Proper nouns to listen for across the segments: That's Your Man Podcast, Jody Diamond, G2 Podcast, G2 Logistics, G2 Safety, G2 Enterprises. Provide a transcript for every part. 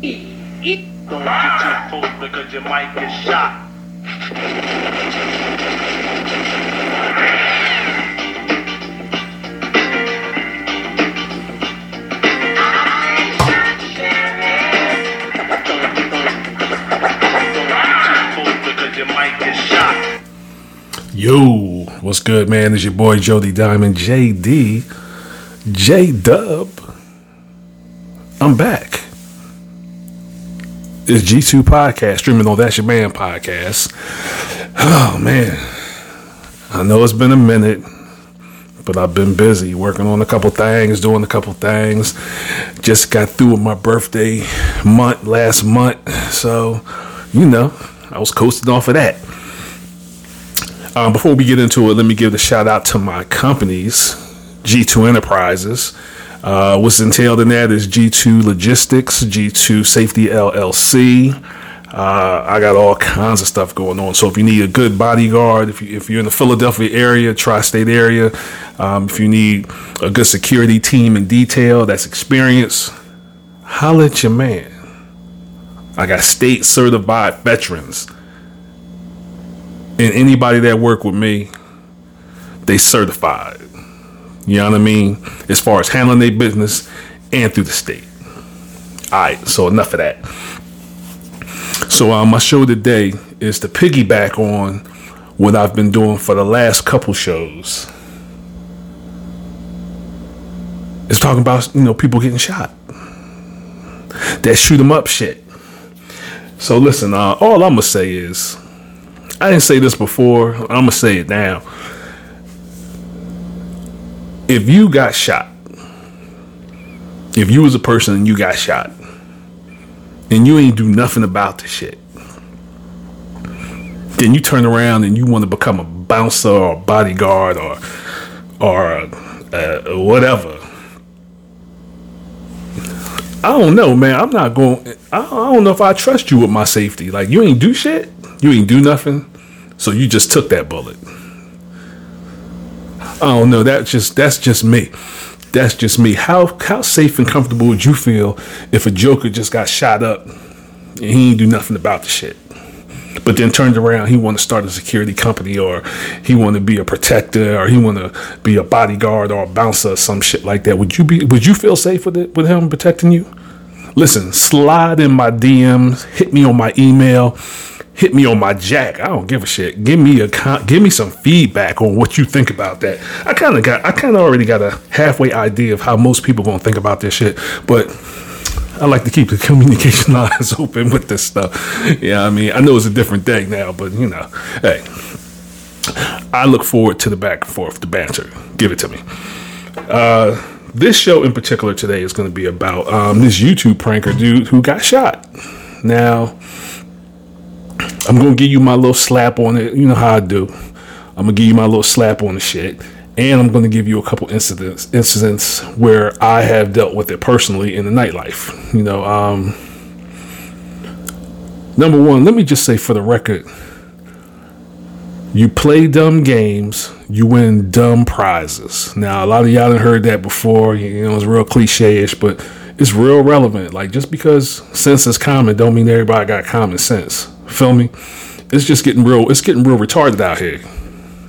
Don't get too close because you might get shot. Yo, what's good, man? It's your boy Jody Diamond, JD, J-Dub. I'm back. It's G2 Podcast, streaming on That's Your Man Podcast. Oh, man. I know it's been a minute, but I've been busy working on a couple things, doing a couple things. Just got through with my birthday month last month. So, you know, I was coasting off of that. Before we get into it, let me give a shout out to my companies, G2 Enterprises. What's entailed in that is G2 Logistics, G2 Safety LLC. I got all kinds of stuff going on. So if you need a good bodyguard, if you're in the Philadelphia area, tri-state area, if you need a good security team in detail that's experienced, holla at your man. I got state certified veterans. And anybody that work with me, they certified. You know what I mean? As far as handling their business and through the state. All right, so enough of that. So my show today is to piggyback on what I've been doing for the last couple shows. It's talking about, you know, people getting shot. That shoot them up shit. So listen, all I'm going to say is, I didn't say this before. I'm going to say it now. If you got shot, if you was a person and you got shot, and you ain't do nothing about the shit, then you turn around and you want to become a bouncer or a bodyguard or whatever. I don't know, man. I'm not going. I don't know if I trust you with my safety. Like, you ain't do shit. You ain't do nothing, so you just took that bullet. I don't know. That's just me. That's just me. How safe and comfortable would you feel if a joker just got shot up and he ain't do nothing about the shit, but then turned around, he want to start a security company, or he want to be a protector, or he want to be a bodyguard or a bouncer or some shit like that? Would you feel safe with it, with him protecting you? Listen, slide in my DMs, hit me on my email. Hit me on my jack. I don't give a shit. Give me some feedback on what you think about that. I kind of already got a halfway idea of how most people gonna think about this shit, but I like to keep the communication lines open with this stuff. Yeah, I mean, I know it's a different day now, but you know, hey, I look forward to the back and forth, the banter. Give it to me. This show in particular today is gonna be about this YouTube pranker dude who got shot. Now, I'm going to give you my little slap on it. You know how I do. I'm going to give you my little slap on the shit. And I'm going to give you a couple incidents where I have dealt with it personally in the nightlife. You know, number one, let me just say for the record, you play dumb games, you win dumb prizes. Now, a lot of y'all done heard that before. You know, it's real cliche-ish, but it's real relevant. Like, just because sense is common don't mean everybody got common sense. Feel me? It's just getting real. It's getting real retarded out here.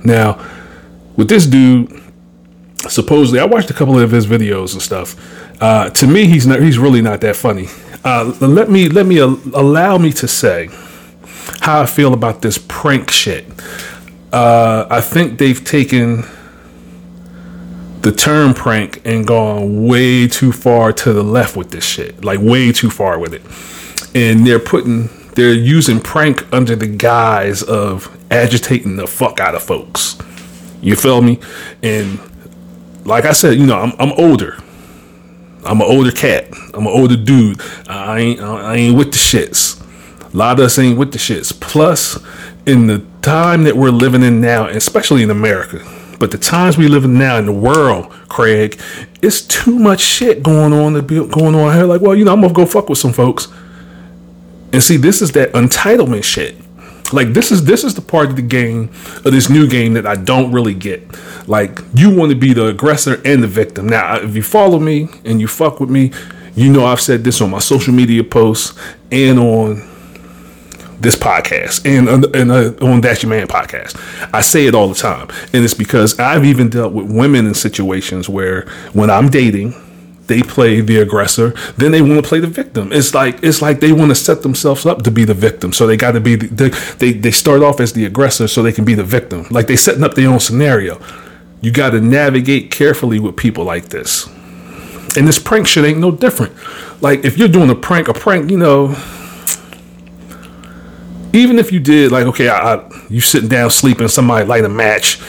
Now, with this dude, supposedly, I watched a couple of his videos and stuff. To me, he's really not that funny. Allow me to say how I feel about this prank shit. I think they've taken the term prank and gone way too far to the left with this shit. Like, way too far with it, and They're using prank under the guise of agitating the fuck out of folks. You feel me? And like I said, you know, I'm older. I'm an older cat. I'm an older dude. I ain't with the shits. A lot of us ain't with the shits. Plus, in the time that we're living in now, especially in America, but the times we live in now in the world, Craig, it's too much shit going on here. Like, well, you know, I'm gonna go fuck with some folks. And see, this is that entitlement shit. Like, this is the part of the game, of this new game, that I don't really get. Like, you want to be the aggressor and the victim. Now, if you follow me and you fuck with me, You know I've said this on my social media posts and on this podcast and on That's Your Man podcast. I say it all the time. And it's because I've even dealt with women in situations where when I'm dating, they play the aggressor, then they want to play the victim. It's like they want to set themselves up to be the victim. So they got to be they start off as the aggressor so they can be the victim. Like they setting up their own scenario. You got to navigate carefully with people like this. And this prank shit ain't no different. Like if you're doing a prank, you know, even if you did like, okay, you sitting down sleeping, somebody light a match,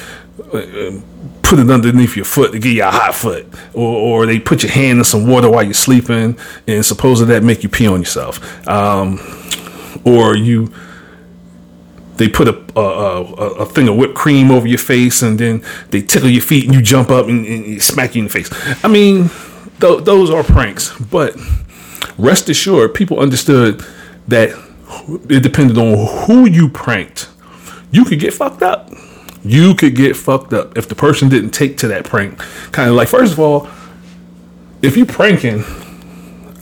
put it underneath your foot to give you a hot foot, or they put your hand in some water while you're sleeping, and supposedly that make you pee on yourself, or they put a thing of whipped cream over your face, and then they tickle your feet, and you jump up and smack you in the face. I mean, those are pranks, but rest assured, people understood that it depended on who you pranked. You could get fucked up. You could get fucked up if the person didn't take to that prank. Kind of like, first of all, if you pranking,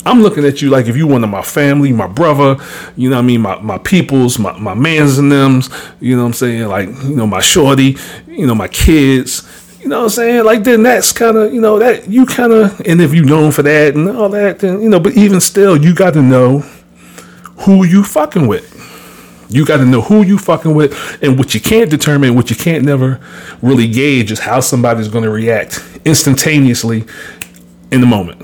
I'm looking at you like if you one of my family, my brother, you know what I mean, my peoples, my mans and thems, you know what I'm saying, like, you know, my shorty, you know, my kids, you know what I'm saying, like, then that's kind of, you know, that you kind of, and if you known for that and all that, then, you know, but even still, you got to know who you fucking with. You got to know who you fucking with, and what you can't determine, what you can't never really gauge is how somebody's going to react instantaneously in the moment.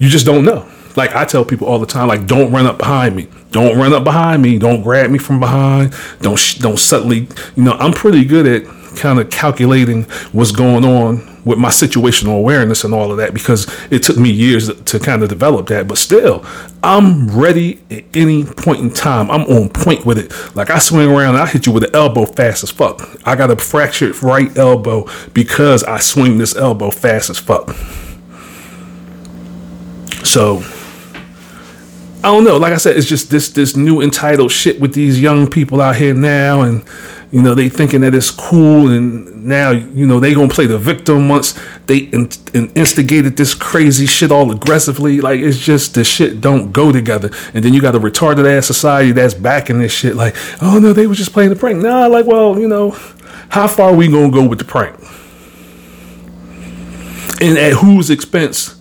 You just don't know. Like I tell people all the time, like, don't run up behind me. Don't run up behind me. Don't grab me from behind. Don't subtly, you know, I'm pretty good at kind of calculating what's going on with my situational awareness and all of that, because it took me years to kind of develop that. But still, I'm ready at any point in time. I'm on point with it. Like I swing around and I hit you with an elbow fast as fuck. I got a fractured right elbow because I swing this elbow fast as fuck. So I don't know. Like I said, it's just this new entitled shit with these young people out here now, and you know they thinking that it's cool, and now you know they gonna play the victim once they instigated this crazy shit all aggressively. Like it's just the shit don't go together, and then you got a retarded ass society that's backing this shit. Like, oh no, they were just playing the prank. Nah, like, well, you know, how far are we gonna go with the prank, and at whose expense?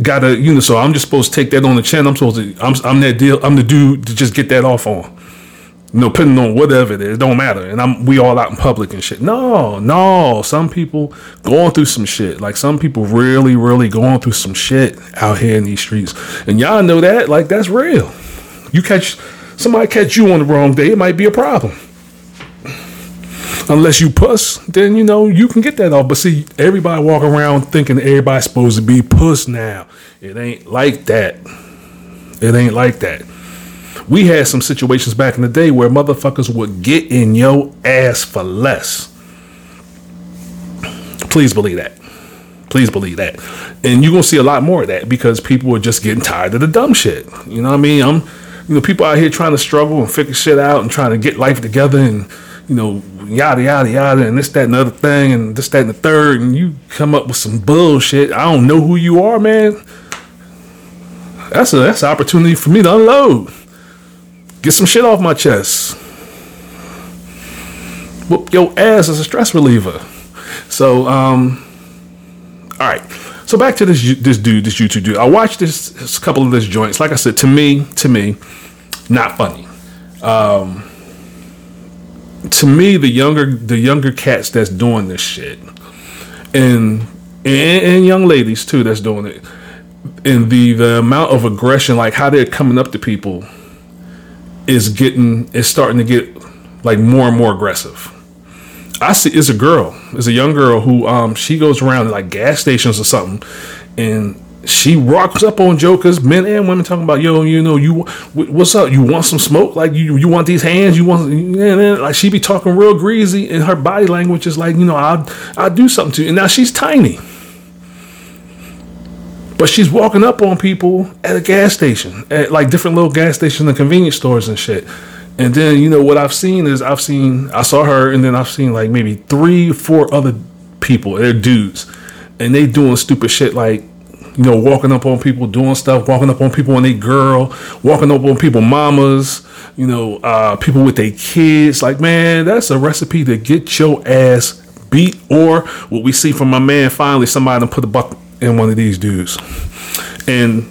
Gotta, you know, so I'm just supposed to take that on the chin. I'm the dude to just get that off on. You know, depending on whatever it is, don't matter. And we all out in public and shit. No. Some people going through some shit. Like some people really, really going through some shit out here in these streets. And y'all know that, like that's real. You catch you on the wrong day, it might be a problem. Unless you puss, then, you know, you can get that off. But see, everybody walk around thinking everybody's supposed to be puss now. It ain't like that. It ain't like that. We had some situations back in the day where motherfuckers would get in your ass for less. Please believe that. Please believe that. And you're going to see a lot more of that because people are just getting tired of the dumb shit. You know what I mean? You know, people out here trying to struggle and figure shit out and trying to get life together and, you know, yada, yada, yada, and this, that, and the other thing, and this, that, and the third, and you come up with some bullshit. I don't know who you are, man. That's an opportunity for me to unload. Get some shit off my chest. Whoop your ass as a stress reliever. So, all right. So back to this YouTube dude. I watched this couple of his joints. Like I said, to me, not funny. To me, the younger cats that's doing this shit, and young ladies too that's doing it, and the amount of aggression, like how they're coming up to people, is starting to get like more and more aggressive. I see it's a young girl who she goes around to, like, gas stations or something, and she rocks up on jokers, men and women, talking about, yo, you know, you, what's up? You want some smoke? Like, you want these hands? You want, like, she be talking real greasy, and her body language is like, you know, I'll do something to you. And now she's tiny, but she's walking up on people at a gas station, at like different little gas stations and convenience stores and shit. And then, you know, what I saw her, and then I've seen like maybe 3, 4 other people. They're dudes, and they doing stupid shit like, you know, walking up on people, doing stuff, walking up on people and they girl, walking up on people, mamas, you know, people with their kids. Like, man, that's a recipe to get your ass beat, or what we see from my man, finally somebody to put a buck in one of these dudes. And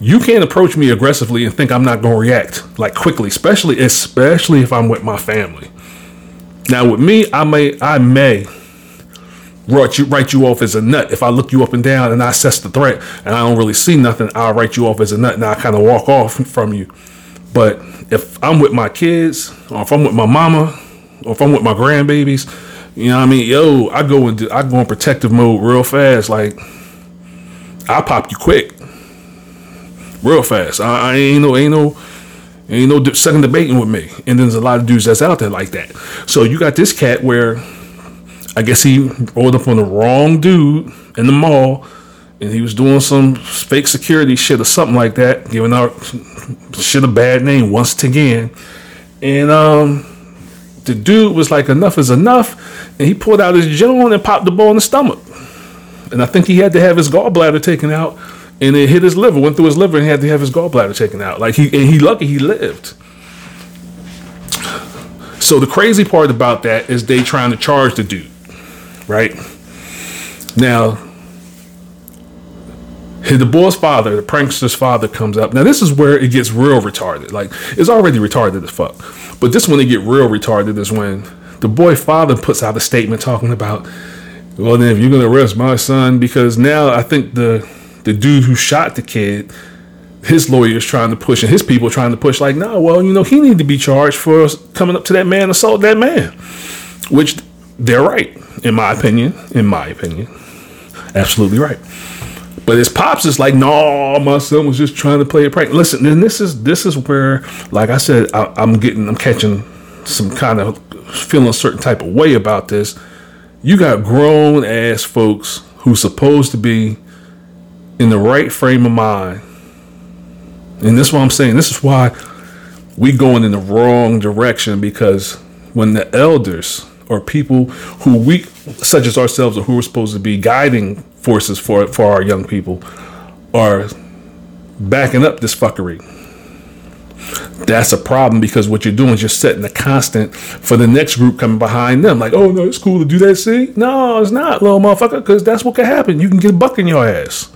you can't approach me aggressively and think I'm not going to react like quickly, especially if I'm with my family. Now with me, I may write you off as a nut. If I look you up and down and I assess the threat and I don't really see nothing, I'll write you off as a nut and I kind of walk off from you. But if I'm with my kids, or if I'm with my mama, or if I'm with my grandbabies, you know what I mean? Yo, I go in protective mode real fast. Like, I pop you quick, real fast. I ain't no second debating with me. And there's a lot of dudes that's out there like that. So you got this cat where I guess he rolled up on the wrong dude in the mall, and he was doing some fake security shit or something like that, giving out shit a bad name once again. And the dude was like, enough is enough, and he pulled out his jaw and popped the ball in the stomach. And I think he had to have his gallbladder taken out, and it hit his liver, went through his liver, and he had to have his gallbladder taken out. Like, he lucky he lived. So the crazy part about that is they trying to charge the dude, right? Now, the boy's father, the prankster's father, comes up. Now, this is where it gets real retarded. Like, it's already retarded as fuck. But this when it get real retarded is when the boy's father puts out a statement talking about, well, then if you're going to arrest my son, because now I think the dude who shot the kid, his lawyer's trying to push and his people trying to push like, no, well, you know, he need to be charged for coming up to that man, assault that man, which they're right. In my opinion, absolutely right. But his pops is like, no, my son was just trying to play a prank. Listen, and this is where, like I said, I'm catching some kind of feeling a certain type of way about this. You got grown ass folks who supposed to be in the right frame of mind. And this is what I'm saying. This is why we going in the wrong direction, because when the elders or people who we, such as ourselves, or who are supposed to be guiding forces for our young people, are backing up this fuckery, that's a problem, because what you're doing is you're setting a constant for the next group coming behind them. Like, oh, no, it's cool to do that, see? No, it's not, little motherfucker, because that's what can happen. You can get a buck in your ass.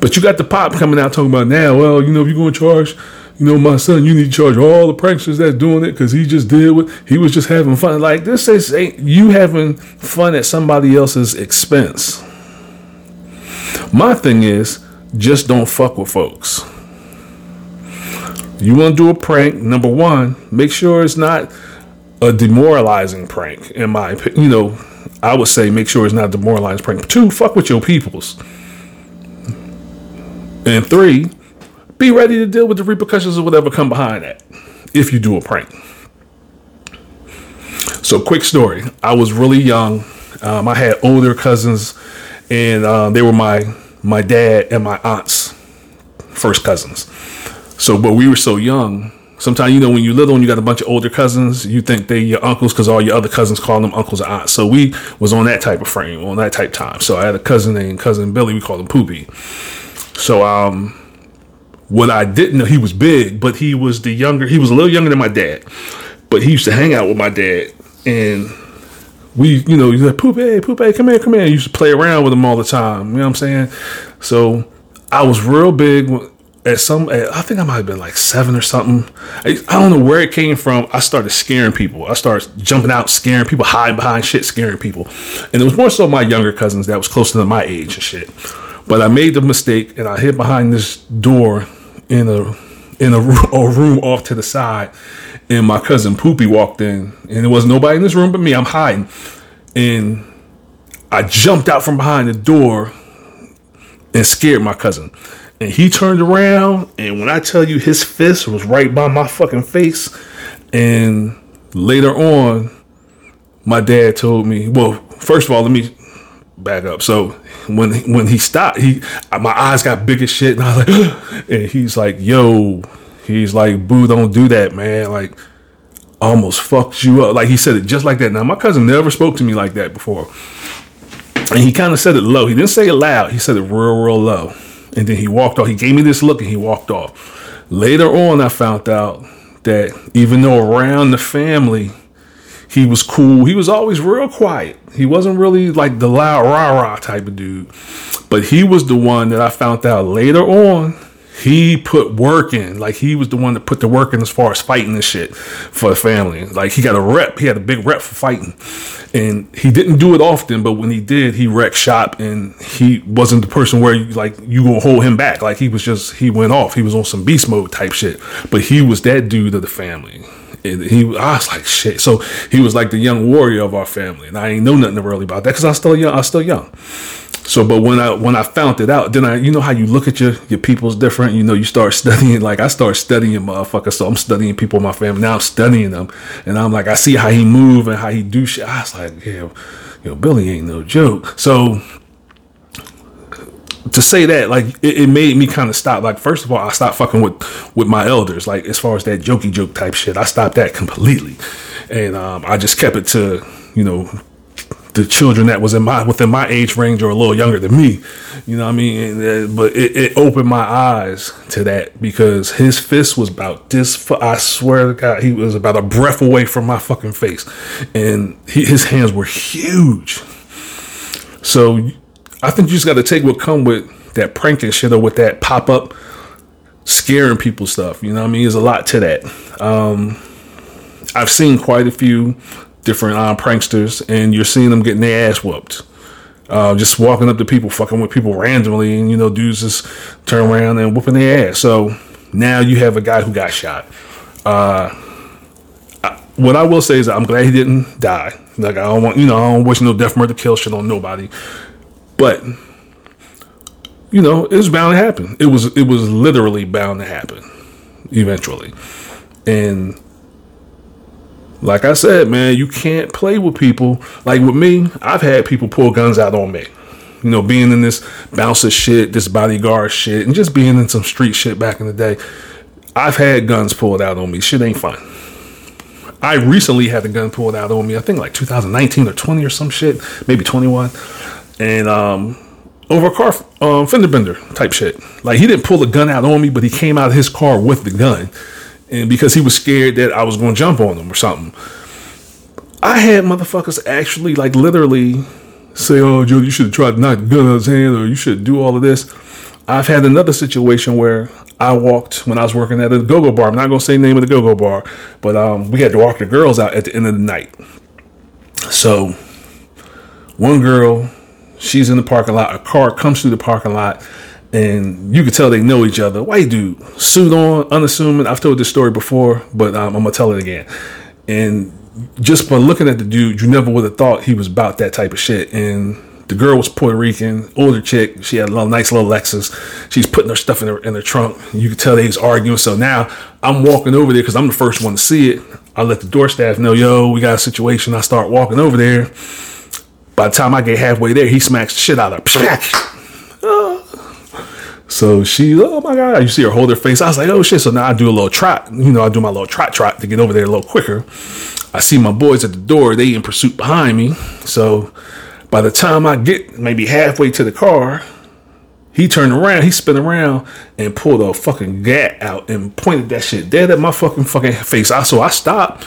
But you got the pop coming out talking about, now, well, you know, if you're going to charge, you know, my son, you need to charge all the pranksters that's doing it, because he was just having fun. Like, this ain't you having fun at somebody else's expense. My thing is, just don't fuck with folks. You want to do a prank, number one, make sure it's not a demoralizing prank, in my opinion. You know, I would say make sure it's not a demoralizing prank. Two, fuck with your peoples. And three, be ready to deal with the repercussions of whatever come behind that if you do a prank. So, quick story. I was really young. I had older cousins, and they were my dad and my aunt's first cousins. So, but we were so young. Sometimes, you know, when you little and you got a bunch of older cousins, you think they're your uncles because all your other cousins call them uncles or aunts. So we was on that type of frame, on that type of time. So I had a cousin named Cousin Billy. We called him Poopy. So, what I didn't know, he was big, but he was a little younger than my dad, but he used to hang out with my dad, and we, you know, he's like, Poopy, come here. I used to play around with him all the time. You know what I'm saying? So I was real big I think I might've been like 7 or something. I don't know where it came from. I started scaring people. I started jumping out, scaring people, hiding behind shit, scaring people. And it was more so my younger cousins that was closer to my age and shit. But I made the mistake, and I hid behind this door in a room off to the side, and my cousin Poopy walked in, and there was nobody in this room but me. I'm hiding, and I jumped out from behind the door and scared my cousin, and he turned around, and when I tell you, his fist was right by my fucking face. And later on, my dad told me, well, first of all, let me back up. So when he stopped, my eyes got big as shit, and I was like, and he's like, yo, he's like, boo, don't do that, man. Like, I almost fucked you up. Like, he said it just like that. Now, my cousin never spoke to me like that before. And he kind of said it low. He didn't say it loud. He said it real, real low. And then he walked off. He gave me this look and he walked off. Later on, I found out that even though around the family, he was cool. He was always real quiet. He wasn't really like the loud rah-rah type of dude. But he was the one that I found out later on. He put work in. Like, he was the one that put the work in as far as fighting and shit for the family. Like, he got a rep. He had a big rep for fighting. And he didn't do it often, but when he did, he wrecked shop. And he wasn't the person where, like, you gonna hold him back. Like, he was just, he went off. He was on some beast mode type shit. But he was that dude of the family. And I was like, shit. So, he was like the young warrior of our family. And I ain't know nothing really about that because I was still young. So, but when I found it out, then you know how you look at your people's different, you know, you start studying, like I start studying motherfuckers. So I'm studying people in my family. Now I'm studying them and I'm like, I see how he move and how he do shit. I was like, yeah, yo, Billy ain't no joke. So to say that, like, it made me kind of stop. Like, first of all, I stopped fucking with my elders. Like, as far as that jokey joke type shit, I stopped that completely. And, I just kept it to, you know, the children that was within my age range or a little younger than me, you know what I mean? But it opened my eyes to that because his fist was about this. I swear to God, he was about a breath away from my fucking face, and his hands were huge. So I think you just got to take what come with that pranking shit or with that pop up scaring people stuff. You know what I mean? There's a lot to that. I've seen quite a few different pranksters, and you're seeing them getting their ass whooped. Just walking up to people, fucking with people randomly, and, you know, dudes just turn around and whooping their ass. So now you have a guy who got shot. What I will say is I'm glad he didn't die. Like, I don't wish no death, murder, kill shit on nobody. But, you know, it was bound to happen. It was literally bound to happen eventually. And like I said, man, you can't play with people. Like with me, I've had people pull guns out on me. You know, being in this bouncer shit, this bodyguard shit, and just being in some street shit back in the day, I've had guns pulled out on me. Shit ain't fun. I recently had a gun pulled out on me, I think like 2019 or 20 or some shit, maybe 21. And over a car fender bender type shit. Like, he didn't pull the gun out on me, but he came out of his car with the gun. And because he was scared that I was going to jump on him or something. I had motherfuckers actually, like, literally say, oh, Jody, you should have tried to knock the gun out of his hand, or you should do all of this. I've had another situation where I walked when I was working at a go-go bar. I'm not going to say the name of the go-go bar, but we had to walk the girls out at the end of the night. So one girl, she's in the parking lot. A car comes through the parking lot. And you could tell they know each other. White dude, suit on, unassuming. I've told this story before, but I'm going to tell it again. And just by looking at the dude, you never would have thought he was about that type of shit. And the girl was Puerto Rican, older chick. She had a little, nice little Lexus. She's putting her stuff in her trunk. You could tell they was arguing. So now I'm walking over there because I'm the first one to see it. I let the door staff know, yo, we got a situation. I start walking over there. By the time I get halfway there, he smacks the shit out of her. So she, oh my God, you see her hold her face. I was like, oh shit. So now I do a little trot. You know, I do my little trot to get over there a little quicker. I see my boys at the door. They in pursuit behind me. So by the time I get maybe halfway to the car, he turned around, he spun around and pulled a fucking gat out and pointed that shit dead at my fucking face. So I stopped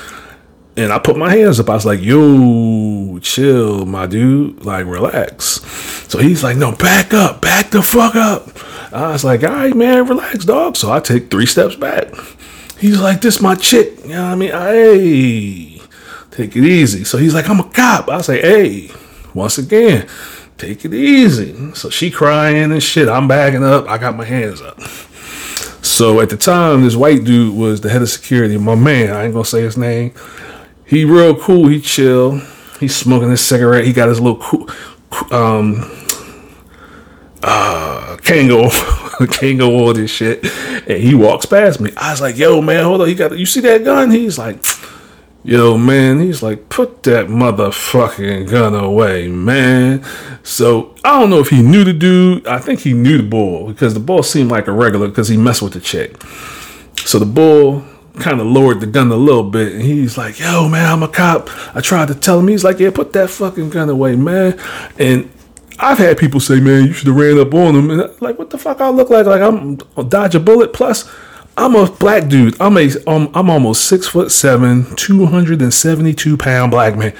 and I put my hands up. I was like, yo, chill, my dude. Like, relax. So he's like, no, back up. Back the fuck up. I was like, all right, man, relax, dog. So I take 3 steps back. He's like, this my chick. You know what I mean? Hey, take it easy. So he's like, I'm a cop. I say, hey, once again, take it easy. So she crying and shit. I'm backing up. I got my hands up. So at the time, this white dude was the head of security. My man, I ain't going to say his name. He real cool. He chill. He's smoking his cigarette. He got his little cool, Kango, all this shit, and he walks past me. I was like, yo, man, hold on, you see that gun? He's like, yo, man, he's like, put that motherfucking gun away, man. So, I don't know if he knew the dude. I think he knew the bull, because the bull seemed like a regular, because he messed with the chick. So, the bull kind of lowered the gun a little bit, and he's like, yo, man, I'm a cop. I tried to tell him. He's like, yeah, put that fucking gun away, man. And I've had people say, man, you should have ran up on him. And I'm like, what the fuck I look like? Like, I'm I'll dodge a bullet. Plus, I'm a black dude. I'm almost 6'7", 272-pound black man.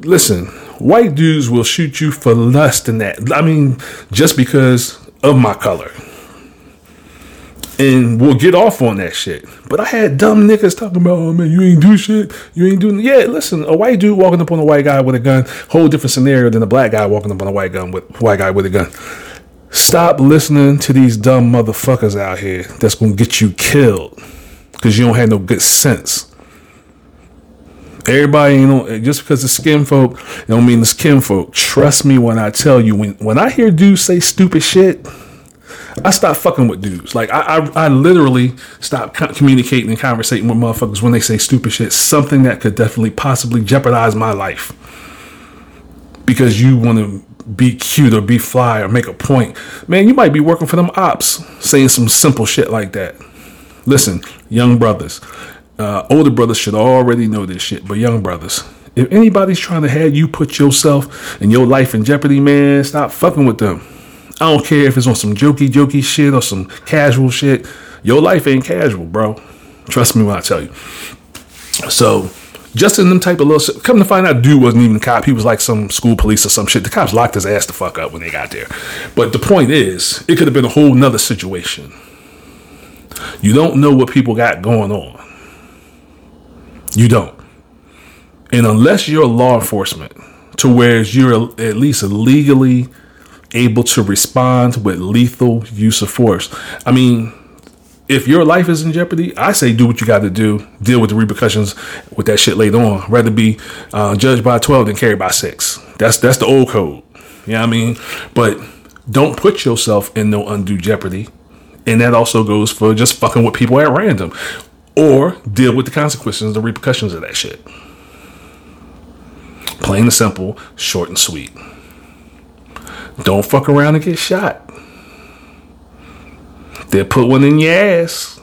Listen, white dudes will shoot you for less than that. I mean, just because of my color. And we'll get off on that shit. But I had dumb niggas talking about, oh man, you ain't do shit. You ain't doing. Yeah, listen, a white dude walking up on a white guy with a gun, whole different scenario than a black guy walking up on a white guy with a gun. Stop listening to these dumb motherfuckers out here that's going to get you killed because you don't have no good sense. Everybody, you know, just because it's skin folk, don't mean it's kin folk. Trust me when I tell you, when I hear dudes say stupid shit, I stopped fucking with dudes. Like, I literally stopped communicating and conversating with motherfuckers when they say stupid shit. Something that could definitely possibly jeopardize my life. Because you want to be cute or be fly or make a point. Man, you might be working for them ops saying some simple shit like that. Listen, young brothers. Older brothers should already know this shit. But young brothers, if anybody's trying to have you put yourself and your life in jeopardy, man, stop fucking with them. I don't care if it's on some jokey shit or some casual shit. Your life ain't casual, bro. Trust me when I tell you. So, just in them type of little... Come to find out, dude wasn't even a cop. He was like some school police or some shit. The cops locked his ass the fuck up when they got there. But the point is, it could have been a whole nother situation. You don't know what people got going on. You don't. And unless you're law enforcement, to where you're at least legally... able to respond with lethal use of force. I mean, if your life is in jeopardy, I say do what you got to do. Deal with the repercussions with that shit later on. Rather be judged by 12 than carried by 6. That's the old code. You know what I mean? But don't put yourself in no undue jeopardy. And that also goes for just fucking with people at random. Or deal with the consequences, the repercussions of that shit. Plain and simple, short and sweet. Don't fuck around and get shot. They'll put one in your ass.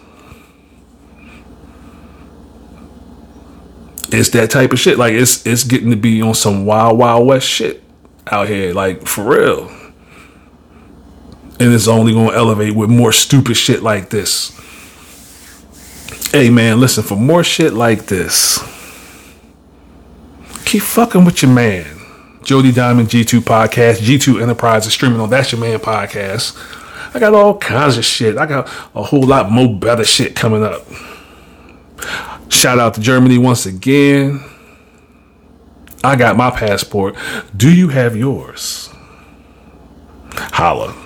It's that type of shit. Like, it's getting to be on some wild, wild west shit out here. Like, for real. And it's only going to elevate with more stupid shit like this. Hey, man, listen. For more shit like this, keep fucking with your man. Jody Diamond, G2 Podcast, G2 Enterprises, streaming on That's Your Man Podcast. I got all kinds of shit. I got a whole lot more better shit coming up. Shout out to Germany once again. I got my passport. Do you have yours? Holla.